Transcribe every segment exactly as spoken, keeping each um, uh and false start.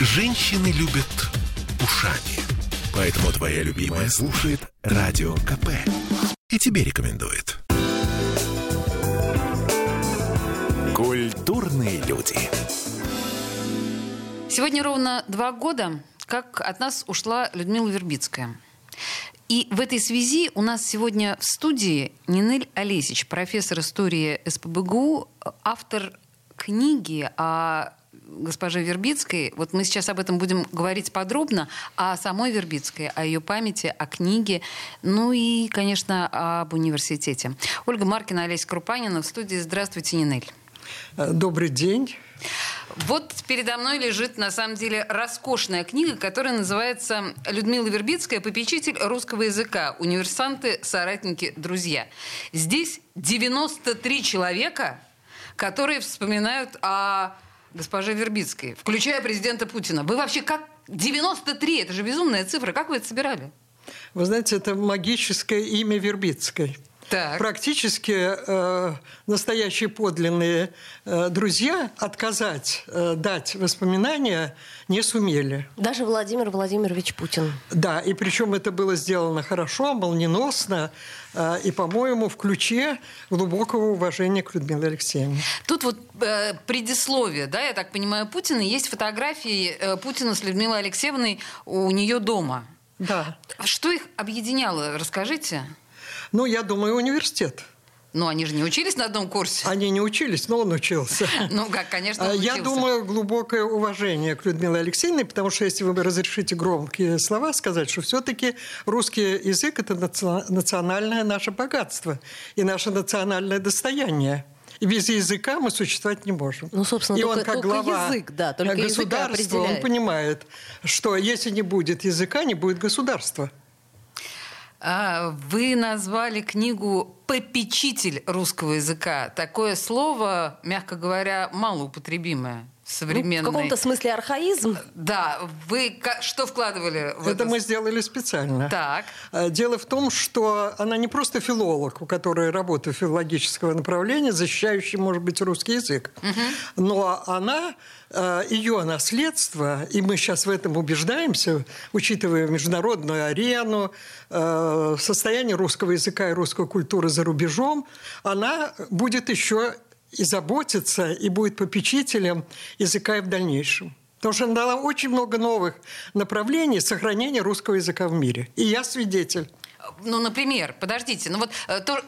Женщины любят ушами. Поэтому твоя любимая слушает Радио КП. И тебе рекомендует. Культурные люди. Сегодня ровно два года, как от нас ушла Людмила Вербицкая. И в этой связи у нас сегодня в студии Нинель Олесич, профессор истории СПбГУ, автор книги о госпоже Вербицкой. Вот мы сейчас об этом будем говорить подробно, о самой Вербицкой, о ее памяти, о книге, ну и, конечно, об университете. Ольга Маркина, Олеся Крупанина в студии. Здравствуйте, Нинель. Добрый день. Вот передо мной лежит, на самом деле, роскошная книга, которая называется «Людмила Вербицкая. Попечитель русского языка. Универсанты, соратники, друзья». Здесь девяносто три человека, которые вспоминают о госпоже Вербицкой, включая президента Путина. Вы вообще как... девяносто три, это же безумная цифра. Как вы это собирали? Вы знаете, это магическое имя Вербицкой. Так. Практически э, настоящие подлинные э, друзья отказать, э, дать воспоминания не сумели. Даже Владимир Владимирович Путин. Да, и причем это было сделано хорошо, молниеносно, э, и, по-моему, в ключе глубокого уважения к Людмиле Алексеевне. Тут вот э, предисловие, да, я так понимаю, Путина. Есть фотографии э, Путина с Людмилой Алексеевной у нее дома. Да. Что их объединяло, расскажите? Ну, я думаю, университет. Ну, они же не учились на одном курсе. Они не учились, но он учился. Ну, как, конечно, он учился. Я думаю, глубокое уважение к Людмиле Алексеевне, потому что, если вы разрешите громкие слова сказать, что все-таки русский язык – это национальное наше богатство и наше национальное достояние. И без языка мы существовать не можем. Ну, собственно, и только, он, как глава язык, да, только государства, он понимает, что если не будет языка, не будет государства. Вы назвали книгу «Попечитель русского языка». Такое слово, мягко говоря, малоупотребимое в современной... Ну, в каком-то смысле архаизм. Да. Вы что вкладывали в это? Это мы сделали специально. Так. Дело в том, что она не просто филолог, у которой работа филологического направления, защищающая, может быть, русский язык, угу. но она... Ее наследство, и мы сейчас в этом убеждаемся, учитывая международную арену, состояние русского языка и русской культуры за рубежом, она будет еще и заботиться, и будет попечителем языка и в дальнейшем. Потому что она дала очень много новых направлений сохранения русского языка в мире. И я свидетель. Ну, например, подождите, ну вот, то,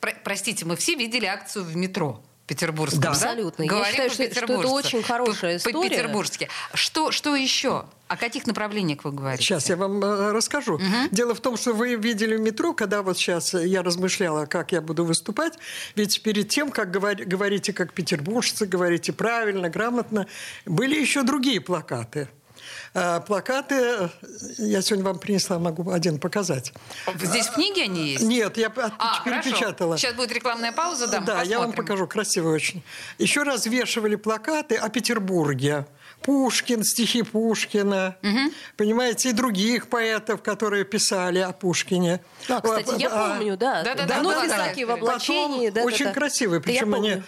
про, простите, мы все видели акцию в метро. Петербургском. Да, абсолютно. Говорим, я считаю, что, что это очень хорошая история. По-петербургски. Что, что еще? О каких направлениях вы говорите? Сейчас я вам расскажу. Угу. Дело в том, что вы видели в метро, когда вот сейчас я размышляла, как я буду выступать, ведь перед тем, как говорите, как петербуржцы, говорите правильно, грамотно, были еще другие плакаты. Плакаты, я сегодня вам принесла, могу один показать. Здесь в книге они есть? Нет, я а, перепечатала. Хорошо. Сейчас будет рекламная пауза, да, да, посмотрим. Я вам покажу, красиво очень. Еще раз вешивали плакаты о Петербурге. Пушкин, стихи Пушкина, угу. понимаете, и других поэтов, которые писали о Пушкине. Да, кстати, а, я помню, да. Да, да, да, ну, да, да, да. В облачении. Потом да, очень да, красивые, да, причем они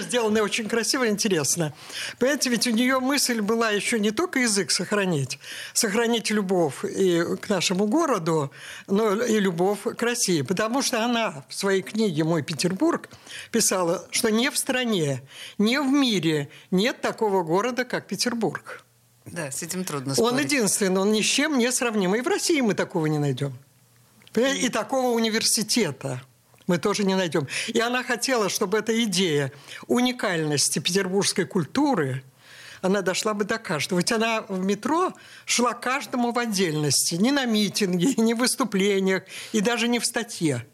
сделаны очень красиво и интересно. Понимаете, ведь у нее мысль была еще не только язык сохранить, сохранить любовь и к нашему городу, но и любовь к России. Потому что она в своей книге «Мой Петербург» писала, что не в стране, не в мире нет такого города, как Петербург. Петербург. Да, с этим трудно спорить. Он единственный, он ни с чем не сравним. И в России мы такого не найдем. И такого университета мы тоже не найдем. И она хотела, чтобы эта идея уникальности петербургской культуры, она дошла бы до каждого. Ведь она в метро шла каждому в отдельности. Ни на митинге, ни в выступлениях, и даже не в статье.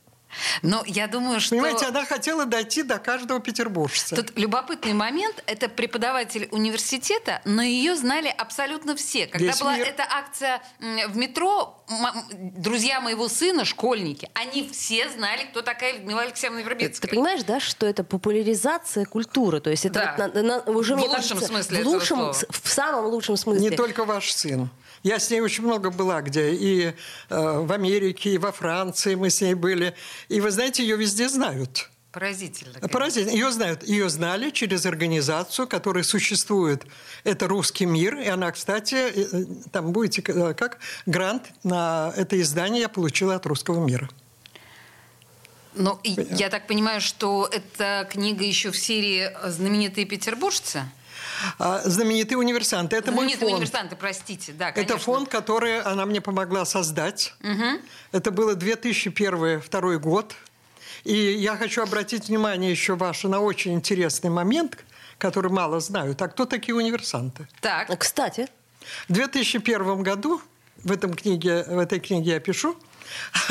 Но я думаю, что... Понимаете, она хотела дойти до каждого петербуржца. Тут любопытный момент. Это преподаватель университета, но ее знали абсолютно все. Когда Весь была мир... эта акция в метро, друзья моего сына, школьники, они все знали, кто такая Людмила Алексеевна Вербицкая. Ты понимаешь, да, что это популяризация культуры? То есть это да. вот на, на, уже в лучшем кажется, смысле в лучшем, этого слова. В самом лучшем смысле. Не только ваш сын. Я с ней очень много была где. И э, в Америке, и во Франции мы с ней были. И вы знаете, ее везде знают. Поразительно. Конечно. Поразительно. Ее знают. Ее знали через организацию, которая существует. Это «Русский мир». И она, кстати, там будете как грант на это издание я получила от «Русского мира». Но Понятно. Я так понимаю, что эта книга еще в серии «Знаменитые петербуржцы». «Знаменитые универсанты». Это мой фонд. Универсанты, простите. Да, это фонд, который она мне помогла создать. Угу. Это было две тысячи первый - две тысячи второй год. И я хочу обратить внимание еще ваше на очень интересный момент, который мало знают. А кто такие универсанты? Так. Ну, кстати. В две тысячи первом году, в, этом книге, в этой книге я пишу,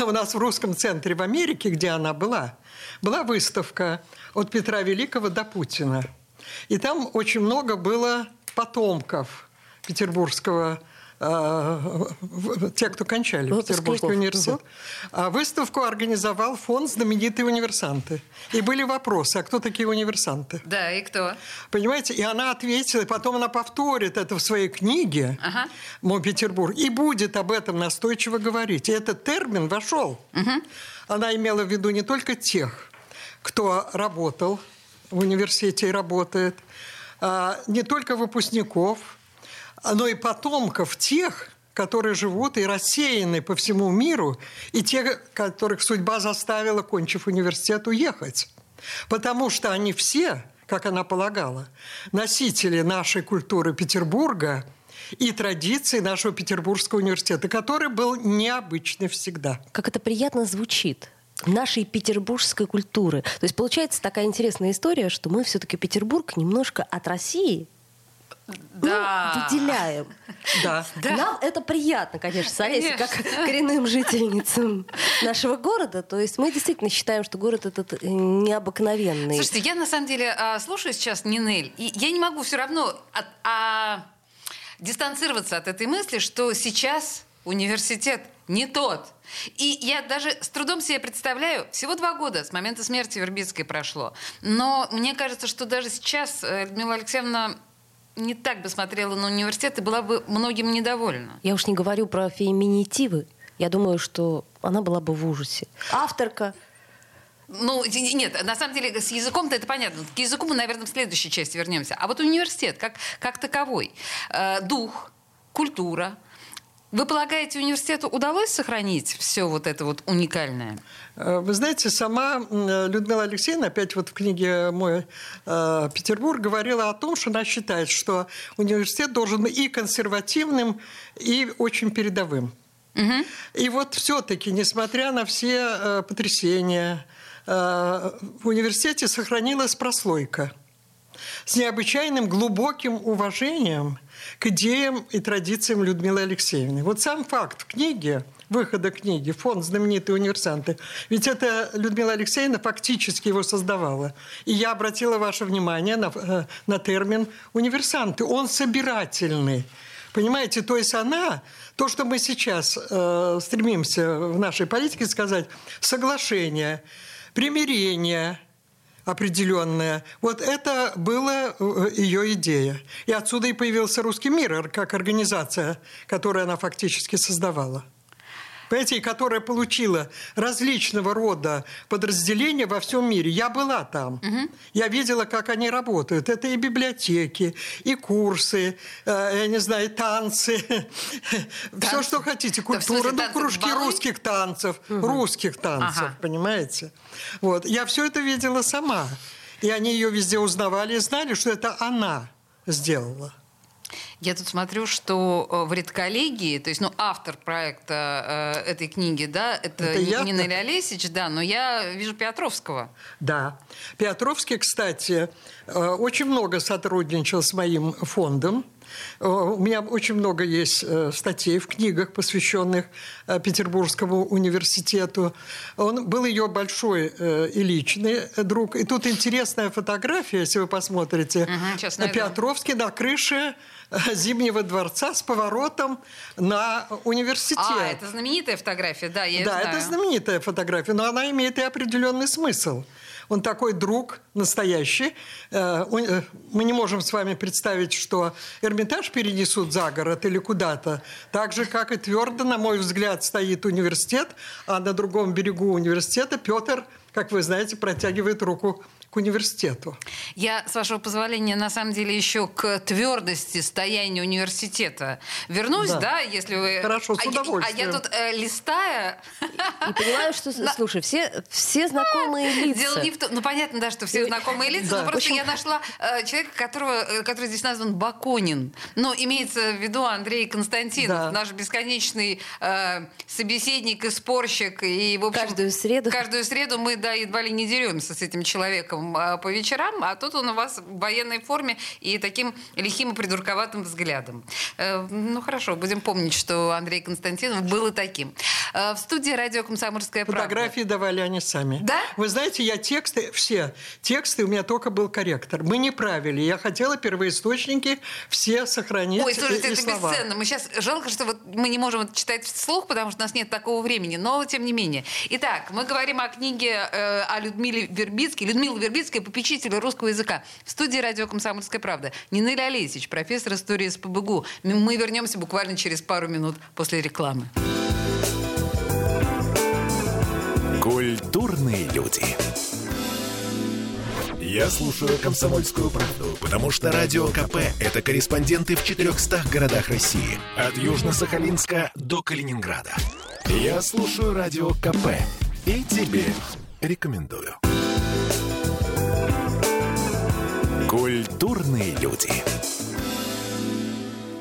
у нас в Русском центре в Америке, где она была, была выставка «От Петра Великого до Путина». И там очень много было потомков петербургского, э, те, кто кончали вот Петербургский университет. Угу. А выставку организовал фонд «Знаменитые универсанты». И были вопросы, а кто такие универсанты? Да, и кто? Понимаете, и она ответила, и потом она повторит это в своей книге ага. «Мой Петербург», и будет об этом настойчиво говорить. И этот термин вошел. Угу. Она имела в виду не только тех, кто работал, в университете работает, не только выпускников, но и потомков тех, которые живут и рассеяны по всему миру, и тех, которых судьба заставила, кончив университет, уехать. Потому что они все, как она полагала, носители нашей культуры Петербурга и традиций нашего Петербургского университета, который был необычный всегда. Как это приятно звучит. Нашей петербургской культуры. То есть получается такая интересная история, что мы все-таки Петербург немножко от России да. ну, выделяем. Да. Да. Нам это приятно, конечно, Салесе, как коренным жительницам нашего города. То есть мы действительно считаем, что город этот необыкновенный. Слушайте, я на самом деле слушаю сейчас Нинель, и я не могу все равно от, а, дистанцироваться от этой мысли, что сейчас университет не тот. И я даже с трудом себе представляю, всего два года с момента смерти Вербицкой прошло. Но мне кажется, что даже сейчас Людмила Алексеевна не так бы смотрела на университет и была бы многим недовольна. Я уж не говорю про феминитивы. Я думаю, что она была бы в ужасе. Авторка... Ну, нет, на самом деле, с языком-то это понятно. К языку мы, наверное, в следующей части вернемся. А вот университет как, как таковой. Дух, культура... Вы полагаете, университету удалось сохранить все вот это вот уникальное? Вы знаете, сама Людмила Алексеевна опять вот в книге «Мой Петербург» говорила о том, что она считает, что университет должен быть и консервативным, и очень передовым. Угу. И вот все-таки, несмотря на все потрясения, в университете сохранилась прослойка с необычайным глубоким уважением к идеям и традициям Людмилы Алексеевны. Вот сам факт в книге, выхода книги, фонд «Знаменитые универсанты», ведь это Людмила Алексеевна фактически его создавала. И я обратила ваше внимание на, на термин «универсанты». Он собирательный. Понимаете, то есть она, то, что мы сейчас э, стремимся в нашей политике сказать, соглашение, примирение, определенная. Вот это была ее идея. И отсюда и появился «Русский мир» как организация, которую она фактически создавала. Понимаете, и которая получила различного рода подразделения во всем мире. Я была там. Угу. Я видела, как они работают. Это и библиотеки, и курсы, э, я не знаю, и танцы. танцы. Все, что хотите. Культура, да, ну, кружки баллы? русских танцев. Угу. Русских танцев, ага. Понимаете? Вот. Я все это видела сама. И они ее везде узнавали и знали, что это она сделала. Я тут смотрю, что в редколлегии, то есть, ну, автор проекта э, этой книги, да, это, это Нинель Олесич, да, но я вижу Пиотровского. Да. Пиотровский, кстати, очень много сотрудничал с моим фондом. У меня очень много есть статей в книгах, посвященных Петербургскому университету. Он был ее большой и личный друг. И тут интересная фотография, если вы посмотрите, угу, Петровский на крыше Зимнего дворца с поворотом на университет. А, это знаменитая фотография, да, я Да, знаю. Это знаменитая фотография, но она имеет и определенный смысл. Он такой друг настоящий. Мы не можем с вами представить, что Эрмитаж перенесут за город или куда-то. Так же, как и твердо, на мой взгляд, стоит университет, а на другом берегу университета Петр как вы знаете, протягивает руку к университету. Я, с вашего позволения, на самом деле еще к твердости стояния университета вернусь, да, да если вы... Хорошо, с удовольствием. А я, а я тут э, листая... И понимаю, что, слушай, все, все знакомые лица. Дело не в том... Ну, понятно, да, что все знакомые лица, да. но просто общем... я нашла э, человека, которого, который здесь назван Баконин. Ну, имеется в виду Андрей Константинов, да. наш бесконечный э, собеседник и спорщик. И, в общем, каждую среду. Каждую среду мы, да, едва ли не деремся с этим человеком по вечерам, а тут он у вас в военной форме и таким лихим и придурковатым взглядом. Ну, хорошо, будем помнить, что Андрей Константинов был и таким. В студии радио «Комсомольская правда». Фотографии давали они сами. Да? Вы знаете, я тексты, все тексты, у меня только был корректор. Мы не правили. Я хотела первоисточники все сохранить. Ой, слушайте, и это слова. Бесценно. Мы сейчас, жалко, что вот мы не можем это читать вслух, потому что у нас нет такого времени, но тем не менее. Итак, мы говорим о книге э, о Людмиле Вербицкой. Людмила Вербицкая, попечитель русского языка. В студии радио «Комсомольская правда». Нинель Олесич, профессор истории СПбГУ. Мы вернемся буквально через пару минут после рекламы. Культурные люди. Я слушаю «Комсомольскую правду», потому что Радио КП – это корреспонденты в четырехстах городах России. От Южно-Сахалинска до Калининграда. Я слушаю Радио КП и тебе рекомендую. Культурные люди.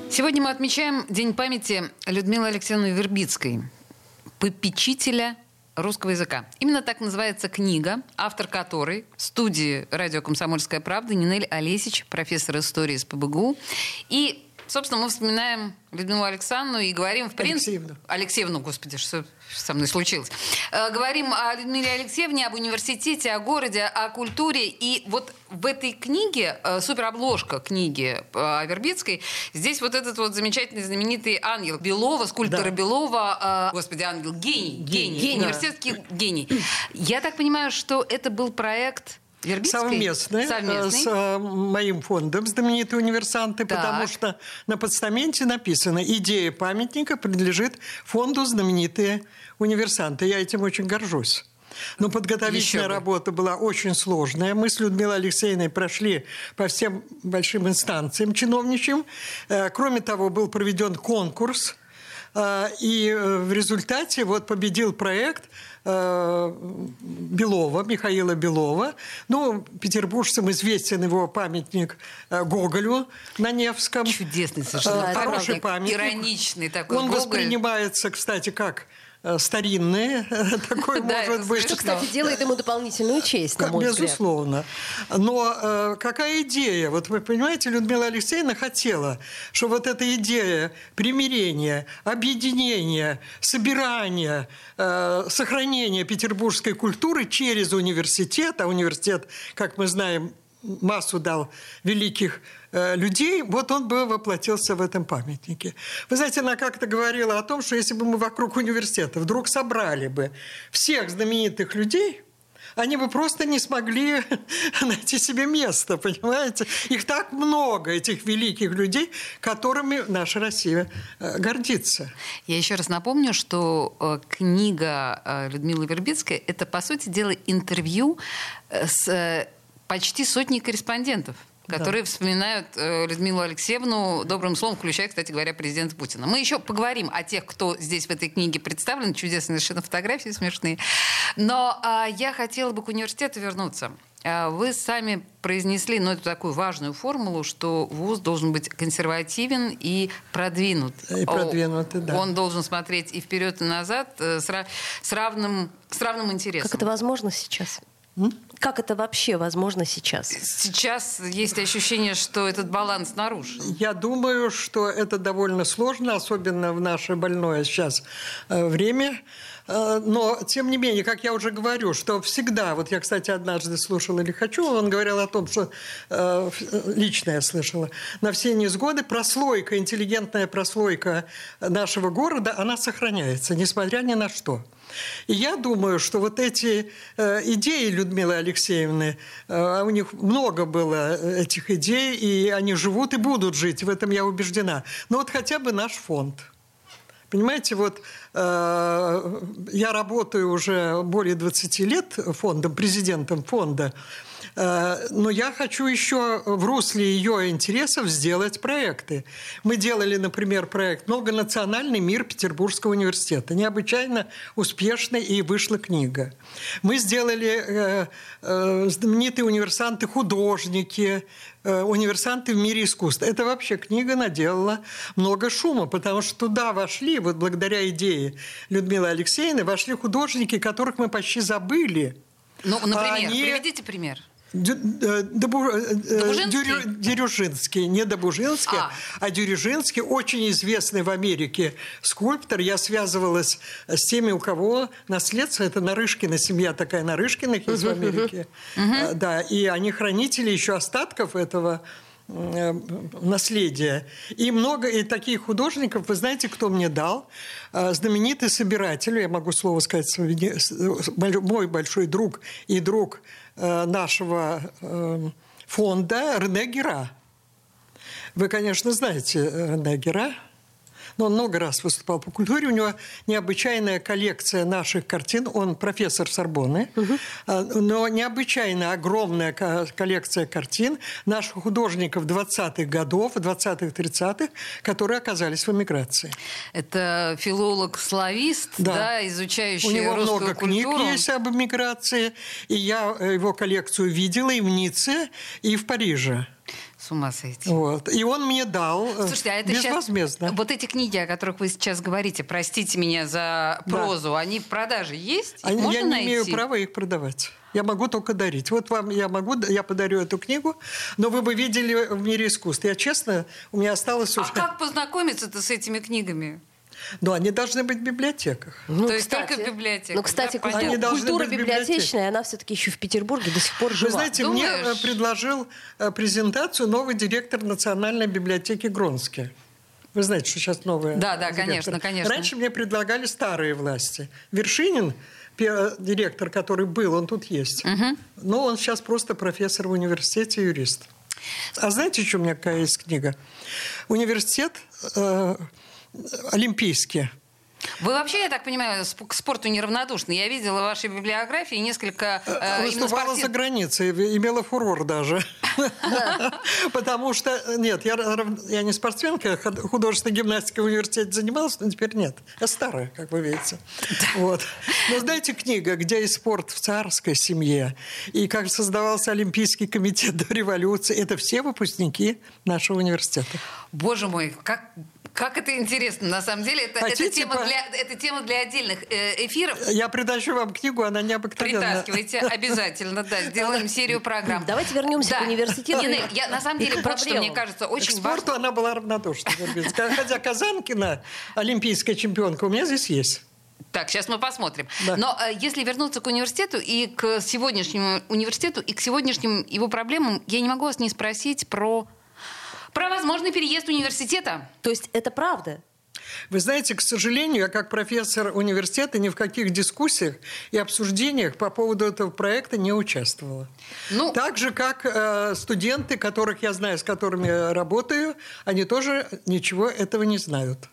Сегодня мы отмечаем День памяти Людмилы Алексеевны Вербицкой, попечителя русского языка. Именно так называется книга, автор которой в студии радио «Комсомольская правда» Нинель Олесич, профессор истории СПбГУ. И, собственно, мы вспоминаем Людмилу Александровну и говорим, в принципе... Алексеевну. Алексеевну, господи, что со мной случилось. Говорим о Людмиле Алексеевне, об университете, о городе, о культуре. И вот в этой книге, суперобложка книги о Вербицкой, здесь вот этот вот замечательный, знаменитый ангел Белова, скульптора да. Белова, господи, ангел, гений, гений, гений университетский да. гений. Я так понимаю, что это был проект... Совместный, совместный с э, моим фондом «Знаменитые универсанты», так. потому что на постаменте написано: идея памятника принадлежит фонду «Знаменитые универсанты». Я этим очень горжусь. Но подготовительная работа была очень сложная. Мы с Людмилой Алексеевной прошли по всем большим инстанциям чиновничьим. Э, кроме того, был проведен конкурс. И в результате вот победил проект Белова, Михаила Белова. Ну, петербуржцам известен его памятник Гоголю на Невском. Чудесный совершенно. Хороший памятник. Ироничный такой Гоголь. Он воспринимается, кстати, как... старинные, такой может быть. Что, кстати, делает ему дополнительную честь, на мой взгляд. Безусловно. Но э, какая идея? Вот вы понимаете, Людмила Алексеевна хотела, что вот эта идея примирения, объединения, собирания, э, сохранения петербургской культуры через университет, а университет, как мы знаем, массу дал великих э, людей, вот он бы воплотился в этом памятнике. Вы знаете, она как-то говорила о том, что если бы мы вокруг университета вдруг собрали бы всех знаменитых людей, они бы просто не смогли найти себе место, понимаете? Их так много, этих великих людей, которыми наша Россия гордится. Я еще раз напомню, что книга Людмилы Вербицкой – это, по сути дела, интервью с... почти сотни корреспондентов, которые да. вспоминают э, Людмилу Алексеевну добрым словом, включая, кстати говоря, президента Путина. Мы еще поговорим о тех, кто здесь в этой книге представлен. Чудесные совершенно фотографии, смешные. Но э, я хотела бы к университету вернуться. Вы сами произнесли, ну, эту такую важную формулу, что вуз должен быть консервативен и продвинут. И продвинутый, да. Он должен смотреть и вперед, и назад э, с, с, равным, с равным интересом. Как это возможно сейчас? Как это вообще возможно сейчас? Сейчас есть ощущение, что этот баланс нарушен. Я думаю, что это довольно сложно, особенно в наше больное сейчас время. Но, тем не менее, как я уже говорю, что всегда... Вот я, кстати, однажды слушала Лихачева, он говорил о том, что... Лично я слышала. На все невзгоды прослойка, интеллигентная прослойка нашего города, она сохраняется, несмотря ни на что. И я думаю, что вот эти э, идеи Людмилы Алексеевны, э, у них много было этих идей, и они живут и будут жить, в этом я убеждена. Но вот хотя бы наш фонд Понимаете, вот э, я работаю уже более двадцать лет фондом, президентом фонда, э, но я хочу еще в русле ее интересов сделать проекты. Мы делали, например, проект «Многонациональный мир Петербургского университета». Необычайно успешной и вышла книга. Мы сделали э, э, «Знаменитые универсанты художники», «Универсанты в мире искусств». Это вообще книга наделала много шума, потому что туда вошли, вот благодаря идее Людмилы Алексеевны, вошли художники, которых мы почти забыли. Ну, например, Они... приведите пример. Дю, Добу, Дюрю, Дюрюжинский, не Добужинский, а. а Дюрюжинский, очень известный в Америке скульптор. Я связывалась с теми, у кого наследство. Это Нарышкина, семья такая Нарышкиных из uh-huh. Америки. Uh-huh. Да, и они хранители еще остатков этого наследия. И много и таких художников, вы знаете, кто мне дал? Знаменитый собиратель, я могу слово сказать, мой большой друг и друг нашего фонда Ренеггера. Вы, конечно, знаете Ренеггера, но он много раз выступал по культуре. У него необычайная коллекция наших картин. Он профессор Сорбонны. Угу. Но необычайно огромная коллекция картин наших художников двадцатых годов, двадцатых-тридцатых, которые оказались в эмиграции. Это филолог-славист, да. Да, изучающий русскую культуру. У него много культуру. Книг есть об эмиграции. И я его коллекцию видела и в Ницце, и в Париже. С ума сойти. Вот. И он мне дал. Слушайте, а это безвозмездно. Сейчас, вот эти книги, о которых вы сейчас говорите, простите меня за прозу, да. Они в продаже есть? Их они, можно я не найти? Имею права их продавать. Я могу только дарить. Вот вам я могу, я подарю эту книгу, но вы бы видели в мире искусств. Я честно, у меня осталось уже... А как познакомиться-то с этими книгами? Но они должны быть в библиотеках. Ну, то есть кстати, только в библиотеках. Ну, кстати, да, культура, культура библиотечная, она все-таки еще в Петербурге до сих пор жива. Вы знаете, думаешь? Мне предложил презентацию новый директор Национальной библиотеки Гронский. Вы знаете, что сейчас новая. Да, да, директор. Конечно, конечно. Раньше мне предлагали старые власти. Вершинин, директор, который был, он тут есть. Угу. Но он сейчас просто профессор в университете, юрист. А знаете, еще у меня какая есть книга? Университет... Э- Олимпийские. Вы вообще, я так понимаю, к спорту неравнодушны. Я видела в вашей библиографии несколько... Э, Выступала спортив... за границей, имела фурор даже. Потому что... Нет, я не спортсменка, художественной гимнастикой в университете занималась, но теперь нет. Я старая, как вы видите. Но знаете, книга, где и спорт в царской семье, и как создавался Олимпийский комитет до революции. Это все выпускники нашего университета. Боже мой, как... Как это интересно, на самом деле. Это, это, тема, по... для, это тема для отдельных эфиров. Я притащу вам книгу, она необыкновенная. Притаскивайте, обязательно, да. Сделаем серию программ. Давайте вернемся к университету. Я на самом деле, просто мне кажется, очень важно... К спорту она была равнодушна. Хотя Казанкина, олимпийская чемпионка, у меня здесь есть. Так, сейчас мы посмотрим. Да. Но э, если вернуться к университету и к сегодняшнему университету, и к сегодняшним его проблемам, я не могу вас не спросить про... Про возможный переезд университета. То есть это правда? Вы знаете, к сожалению, я как профессор университета ни в каких дискуссиях и обсуждениях по поводу этого проекта не участвовала. Ну... Так же, как э, студенты, которых я знаю, с которыми я работаю, они тоже ничего этого не знают.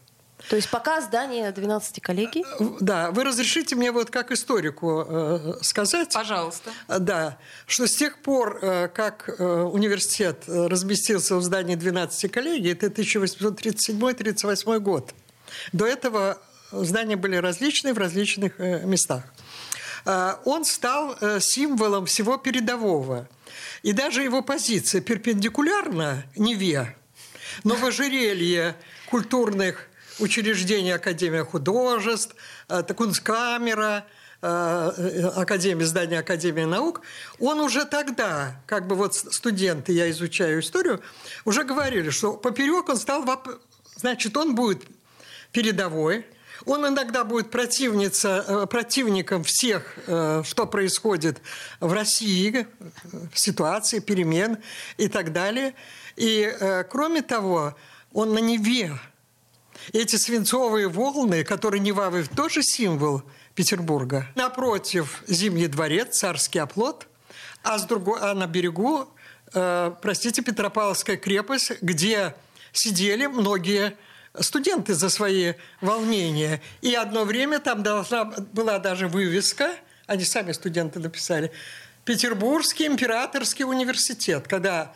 То есть пока здание двенадцати коллегий? Да. Вы разрешите мне вот как историку э, сказать? Пожалуйста. Да. Что с тех пор, э, как э, университет разместился в здании двенадцати коллегий, это тысяча восемьсот тридцать седьмой — тридцать восьмой год. До этого здания были различные в различных э, местах. Э, он стал э, символом всего передового. И даже его позиция перпендикулярна Неве, но в ожерелье культурных учреждения Академия художеств, Кунсткамера, Академия, здание Академии наук, он уже тогда, как бы вот студенты, я изучаю историю, уже говорили, что поперек он стал, значит, он будет передовой, он иногда будет противником всех, что происходит в России, ситуации, перемен и так далее. И, кроме того, он на Неве. Эти свинцовые волны, которые Нева тоже символ Петербурга. Напротив Зимний дворец, царский оплот, а, с другой, а на берегу, э, простите, Петропавловская крепость, где сидели многие студенты за свои волнения. И одно время там должна была даже вывеска, они сами студенты написали, Петербургский императорский университет, когда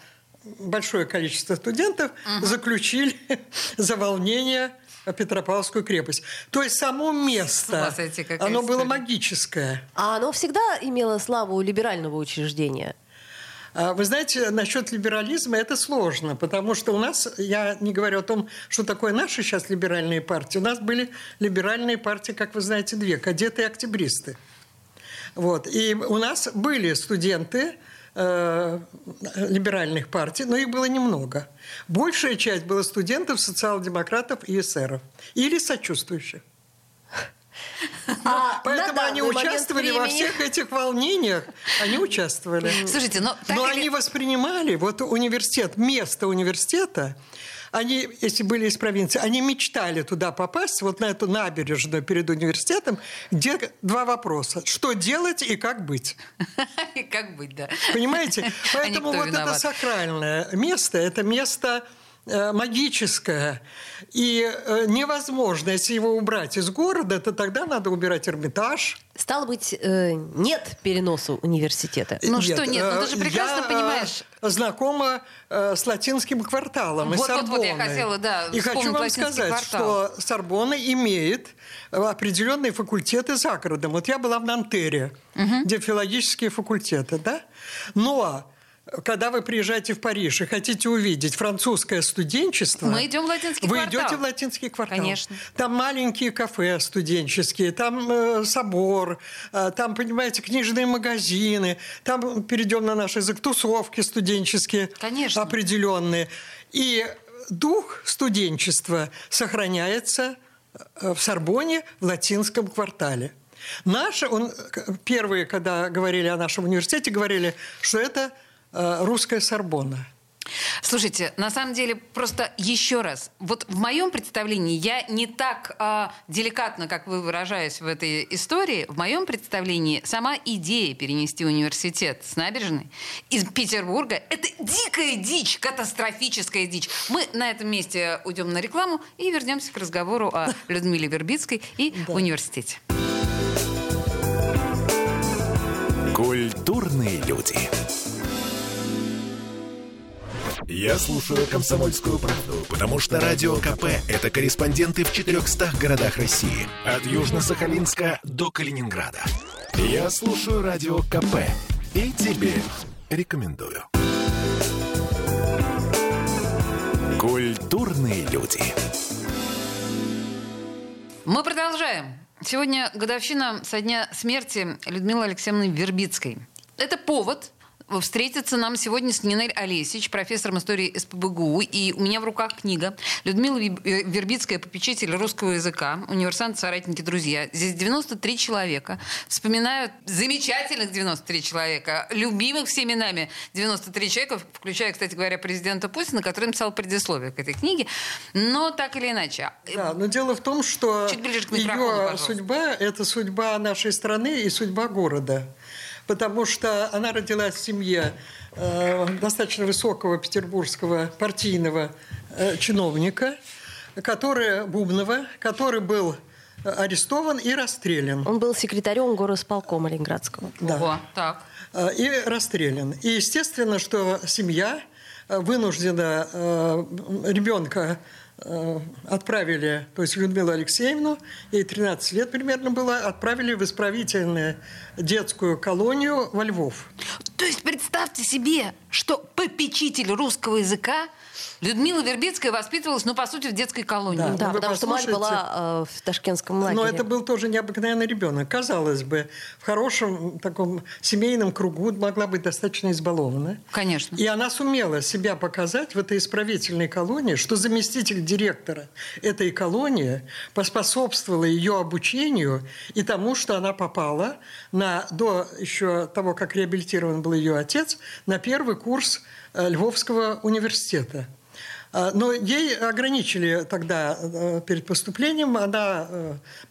большое количество студентов uh-huh. заключили за волнение Петропавловскую крепость. То есть само место, Спасайте, оно история. Было магическое. А оно всегда имело славу либерального учреждения? Вы знаете, насчет либерализма это сложно, потому что у нас, я не говорю о том, что такое наши сейчас либеральные партии, у нас были либеральные партии, как вы знаете, две, кадеты и октябристы. Вот. И у нас были студенты э, либеральных партий, но их было немного. Большая часть была студентов, социал-демократов и эсеров, или сочувствующих. А, поэтому да, да, они участвовали во всех этих волнениях. Они участвовали. Слушайте, но но или... они воспринимали вот университет, место университета. Они, если были из провинции, они мечтали туда попасть, вот на эту набережную перед университетом, где два вопроса. Что делать и как быть? И как быть, да. Понимаете? Поэтому вот это сакральное место, это место... магическое и невозможно. Если его убрать из города, то тогда надо убирать Эрмитаж. Стало быть, нет переноса университета. Ну нет. Что нет? Ну, ты же прекрасно я понимаешь. Знакома с Латинским кварталом вот, и Сорбонной. Вот, вот я хотела, да, и хочу вам сказать, квартал. Что Сорбонна имеет определенные факультеты за городом. Вот я была в Нантере, угу. где филологические факультеты, да? Но когда вы приезжаете в Париж и хотите увидеть французское студенчество, мы идем в Латинский вы квартал. Идете в Латинский квартал. Конечно. Там маленькие кафе студенческие, там э, собор, э, там, понимаете, книжные магазины, там перейдем на наши язык, тусовки студенческие Конечно. Определенные. И дух студенчества сохраняется в Сорбонне, в Латинском квартале. Наши, он, первые, когда говорили о нашем университете, говорили, что это русская Сорбонна. Слушайте, на самом деле, просто еще раз, вот в моем представлении я не так э, деликатно, как вы выражаясь в этой истории, в моем представлении сама идея перенести университет с набережной из Петербурга – это дикая дичь, катастрофическая дичь. Мы на этом месте уйдем на рекламу и вернемся к разговору о Людмиле Вербицкой и университете. Культурные люди. Я слушаю «Комсомольскую правду», потому что «Радио КП» — это корреспонденты в четырехстах городах России. От Южно-Сахалинска до Калининграда. Я слушаю «Радио КП» и тебе рекомендую. Культурные люди. Мы продолжаем. Сегодня годовщина со дня смерти Людмилы Алексеевны Вербицкой. Это повод... Встретится нам сегодня с Нинель Олесич, профессором истории СПбГУ. И у меня в руках книга «Людмила Вербицкая. Попечитель русского языка. Универсанты, соратники, друзья». Здесь девяносто три человека. Вспоминают замечательных девяносто три человека, любимых всеми нами девяносто три человека, включая, кстати говоря, президента Путина, который написал предисловие к этой книге. Но так или иначе. Да, но дело в том, что ее судьба – это судьба нашей страны и судьба города. Потому что она родилась в семье э, достаточно высокого петербургского партийного э, чиновника, который, Бубнова, который был арестован и расстрелян. Он был секретарем горосполкома Ленинградского. Да. Ого, так. И расстрелян. И естественно, что семья вынуждена э, ребенка э, отправили, то есть Людмилу Алексеевну, ей тринадцать лет примерно было, отправили в исправительное детскую колонию во Львов. То есть представьте себе, что попечитель русского языка Людмила Вербицкая воспитывалась, ну, по сути, в детской колонии. Да, да потому что мать была э, в ташкентском лагере. Но это был тоже необыкновенный ребенок. Казалось бы, в хорошем таком семейном кругу могла быть достаточно избалована. Конечно. И она сумела себя показать в этой исправительной колонии, что заместитель директора этой колонии поспособствовала ее обучению и тому, что она попала на На, до еще того, как реабилитирован был ее отец, на первый курс Львовского университета. Но ей ограничили тогда перед поступлением, она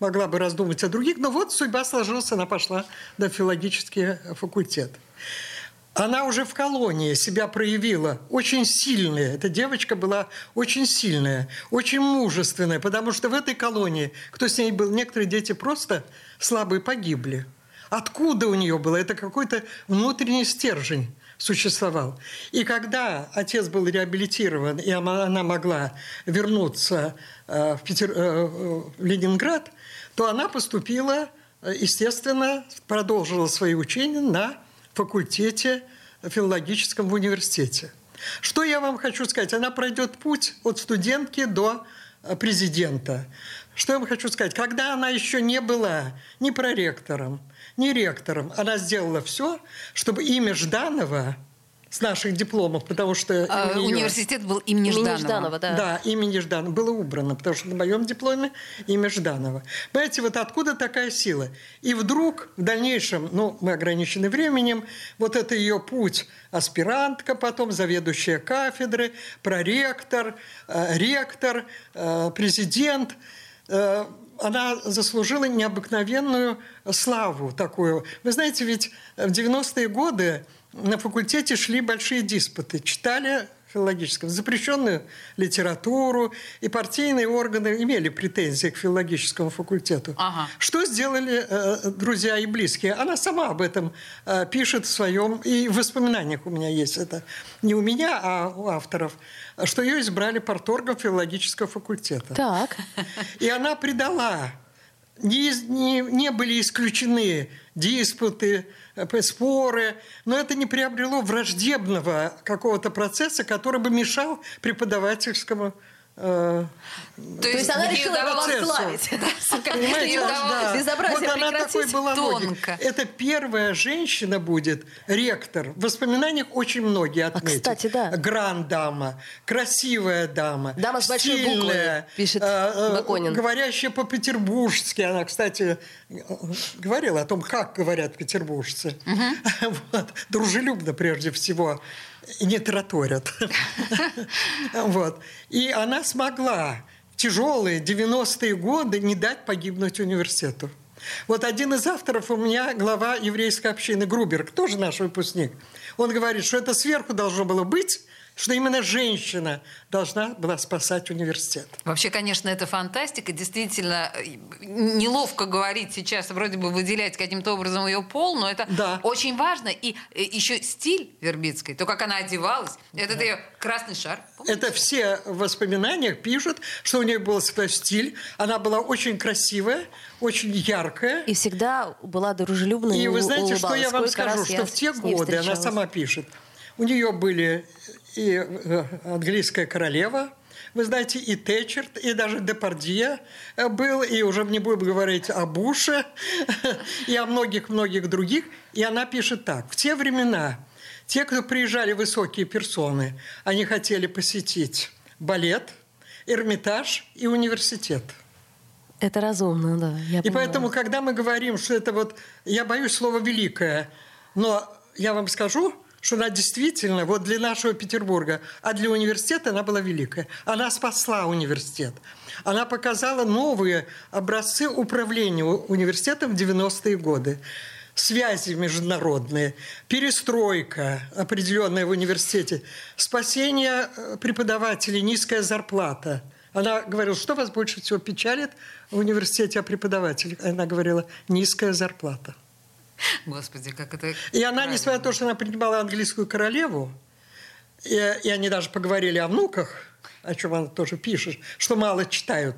могла бы раздумать о других, но вот судьба сложилась, она пошла на филологический факультет. Она уже в колонии себя проявила, очень сильная. Эта девочка была очень сильная, очень мужественная, потому что в этой колонии, кто с ней был, некоторые дети просто слабые погибли. Откуда у нее было? Это какой-то внутренний стержень существовал. И когда отец был реабилитирован, и она могла вернуться в, Петер... в Ленинград, то она поступила, естественно, продолжила свои учения на факультете филологическом в университете. Что я вам хочу сказать? Она пройдет путь от студентки до президента. Что я вам хочу сказать? Когда она еще не была ни проректором, ни ректором, она сделала все, чтобы имя Жданова с наших дипломов, потому что... А, университет был имени Жданова. Жданова да. да, имени Жданова было убрано, потому что на моем дипломе имя Жданова. Понимаете, вот откуда такая сила? И вдруг в дальнейшем, ну, мы ограничены временем, вот это ее путь: аспирантка, потом заведующая кафедры, проректор, э, ректор, э, президент. Э, она заслужила необыкновенную славу такую. Вы знаете, ведь в девяностые годы на факультете шли большие диспуты, читали филологическую запрещенную литературу, и партийные органы имели претензии к филологическому факультету. Ага. Что сделали э, друзья и близкие? Она сама об этом э, пишет в своем, и в воспоминаниях у меня есть это, не у меня, а у авторов, что ее избрали парторгом филологического факультета. Так. И она предала. Не, не, не были исключены диспуты, споры, но это не приобрело враждебного какого-то процесса, который бы мешал преподавательскому э, То есть она решила процессу. Вас славить. Да. Безобразие вот она такой была тонко. Это первая женщина будет ректор. В воспоминаниях очень многие отметят. А, кстати, да. Гранд-дама, красивая дама, дама с большой буквы, пишет Баконин. Говорящая по-петербургски. Она, кстати, говорила о том, как говорят петербуржцы. Угу. Вот. Дружелюбно, прежде всего. Не тараторят. Вот. И она смогла в тяжелые девяностые годы не дать погибнуть университету. Вот один из авторов у меня, глава еврейской общины Груберг, тоже наш выпускник, он говорит, что это сверху должно было быть, что именно женщина должна была спасать университет. Вообще, конечно, это фантастика. Действительно, неловко говорить сейчас, вроде бы выделять каким-то образом ее пол, но это да. очень важно. И еще стиль Вербицкой, то, как она одевалась, да. этот ее красный шар. Помните? Это все в воспоминаниях пишут, что у нее был свой стиль. Она была очень красивая, очень яркая. И всегда была дружелюбная. И вы знаете, улыбалась. Что я вам Сколько скажу, что в те годы, она сама пишет, у нее были... и английская королева, вы знаете, и Тэтчерт, и даже Депардье был, и уже не будем говорить о Буше, и о многих-многих других. И она пишет так. В те времена те, кто приезжали высокие персоны, они хотели посетить балет, Эрмитаж и университет. Это разумно, да. Я и понимаю. Поэтому, когда мы говорим, что это вот... Я боюсь слова «великое», но я вам скажу, что она действительно, вот для нашего Петербурга, а для университета она была великая. Она спасла университет. Она показала новые образцы управления университетом в девяностые годы. Связи международные, перестройка определенная в университете, спасение преподавателей, низкая зарплата. Она говорила, что вас больше всего печалит в университете о преподавателях? Она говорила, низкая зарплата. Господи, как это... И она, правильно. Несмотря на то, что она принимала английскую королеву, и, и они даже поговорили о внуках, о чем она тоже пишет, что мало читают.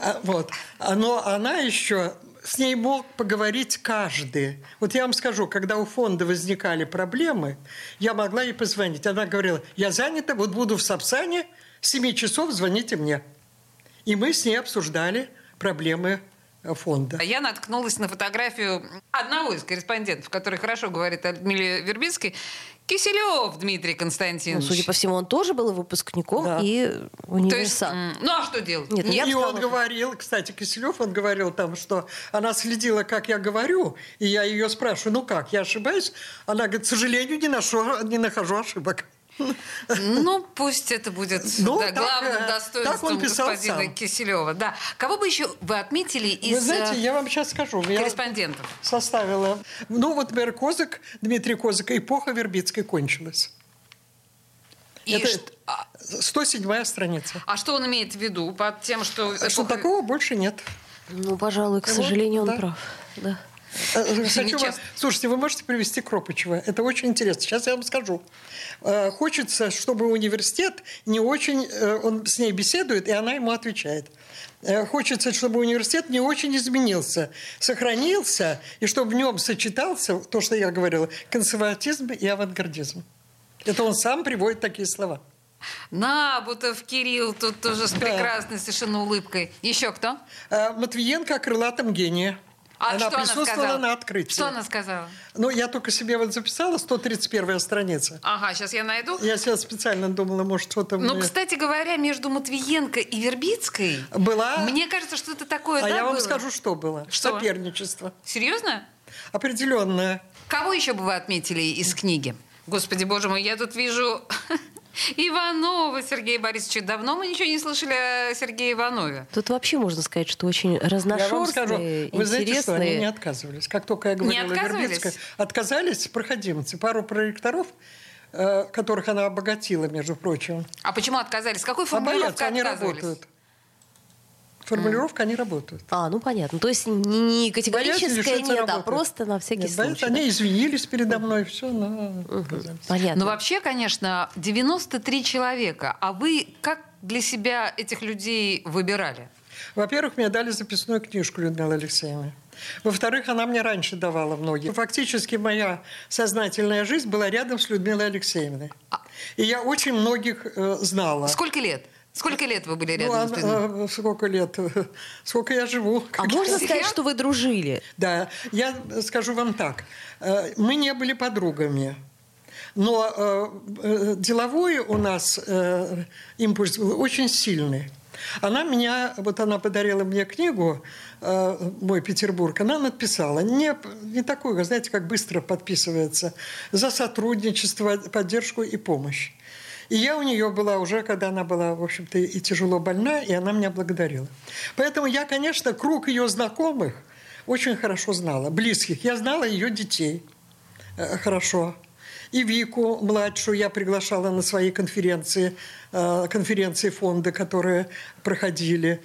А, вот. Но она еще... С ней мог поговорить каждый. Вот я вам скажу, когда у фонда возникали проблемы, я могла ей позвонить. Она говорила, я занята, вот буду в Сапсане, с семи часов звоните мне. И мы с ней обсуждали проблемы фонда. Я наткнулась на фотографию одного из корреспондентов, который хорошо говорит о Людмиле Вербицкой, Киселёв Дмитрий Константинович. Ну, судя по всему, он тоже был выпускником да. и универсант. Ну, а что делать? Нет, и сказала, он говорил, кстати, Киселёв, он говорил там, что она следила, как я говорю, и я ее спрашиваю, ну как, я ошибаюсь? Она говорит, к сожалению, не, нашел, не нахожу ошибок. Ну, пусть это будет ну, да, так, главным достоинством господина сам. Киселёва. Да. Кого бы еще вы отметили из вы знаете, я вам сейчас скажу. Корреспондентов? Я составила. Ну, вот, например, Козак, Дмитрий Козак, эпоха Вербицкой кончилась. И это что... сто седьмая страница. А что он имеет в виду под тем, что... Эпоха... Что такого больше нет. Ну, пожалуй, к сожалению, вот, он да. прав. Да. Хочу вас... Слушайте, вы можете привести Кропычева. Это очень интересно. Сейчас я вам скажу. Хочется, чтобы университет не очень... Он с ней беседует, и она ему отвечает. Хочется, чтобы университет не очень изменился, сохранился, и чтобы в нем сочетался, то, что я говорила, консерватизм и авангардизм. Это он сам приводит такие слова. Набутов, Кирилл, тут тоже с прекрасной совершенно улыбкой. Еще кто? Матвиенко о крылатом гении. А она что присутствовала она на открытии. Что она сказала? Ну, я только себе вот записала, сто тридцать первая страница. Ага, сейчас я найду. Я сейчас специально думала, может, что-то... Ну, мне... кстати говоря, между Матвиенко и Вербицкой... Была... Мне кажется, что это такое... А да, я вам было? скажу, что было. Что? Соперничество. Серьезно? Определенное. Кого еще бы вы отметили из книги? Господи, боже мой, я тут вижу... Иванова Сергея Борисовича. Давно мы ничего не слышали о Сергее Иванове. Тут вообще можно сказать, что очень разношерстные, интересные. Вы знаете, что они не отказывались. Как только я говорила Вербицкая, отказались проходимцы. Пару проректоров, которых она обогатила, между прочим. А почему отказались? С какой формулировкой они работают? Формулировка, mm. они работают. А, ну понятно. То есть не категорическая нет, а просто на всякий нет, случай. Боятся, да? Они извинились передо мной, все, но... Uh-huh. Понятно. Но вообще, конечно, девяносто три человека. А вы как для себя этих людей выбирали? Во-первых, мне дали записную книжку Людмилы Алексеевны. Во-вторых, она мне раньше давала многие. Фактически моя сознательная жизнь была рядом с Людмилой Алексеевной. А... И я очень многих э, знала. Сколько лет? Сколько лет вы были рядом ну, с Людмилой? Сколько лет? Сколько я живу? А можно сказать, я? что вы дружили? Да, я скажу вам так. Мы не были подругами. Но деловой у нас импульс был очень сильный. Она меня, вот она подарила мне книгу «Мой Петербург», она написала, не, не такую, знаете, как быстро подписывается, за сотрудничество, поддержку и помощь. И я у нее была уже, когда она была, в общем-то, и тяжело больна, и она меня благодарила. Поэтому я, конечно, круг ее знакомых очень хорошо знала, близких. Я знала ее детей хорошо. И Вику, младшую, я приглашала на свои конференции, конференции фонда, которые проходили.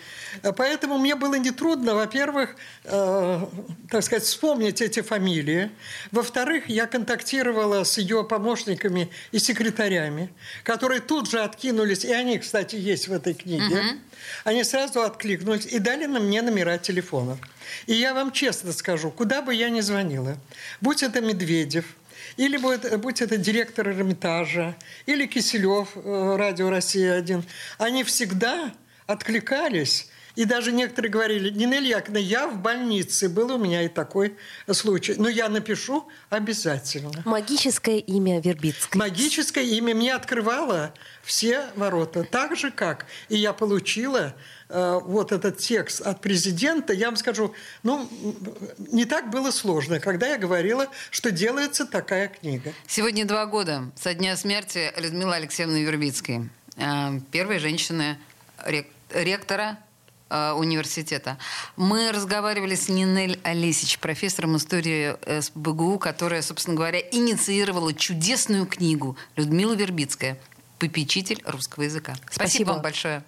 Поэтому мне было нетрудно, во-первых, так сказать, вспомнить эти фамилии. Во-вторых, я контактировала с ее помощниками и секретарями, которые тут же откинулись, и они, кстати, есть в этой книге. Угу. Они сразу откликнулись и дали мне номера телефонов. И я вам честно скажу, куда бы я ни звонила, будь это Медведев, или будь, будь это директор Эрмитажа, или Киселёв, Радио Россия один, они всегда откликались. И даже некоторые говорили: Нинель Яковлевна, я в больнице, был у меня и такой случай. Но я напишу обязательно. Магическое имя Вербицкой. Магическое имя мне открывало все ворота. Так же, как и я получила э, вот этот текст от президента. Я вам скажу, ну, не так было сложно, когда я говорила, что делается такая книга. Сегодня два года со дня смерти Людмилы Алексеевны Вербицкой. Первой женщины ректора университета. Мы разговаривали с Нинель Олесич, профессором истории эс пэ бэ гэ у, которая, собственно говоря, инициировала чудесную книгу Людмила Вербицкая «Попечитель русского языка». Спасибо, Спасибо вам большое.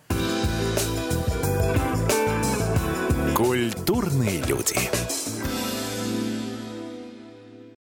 Культурные люди.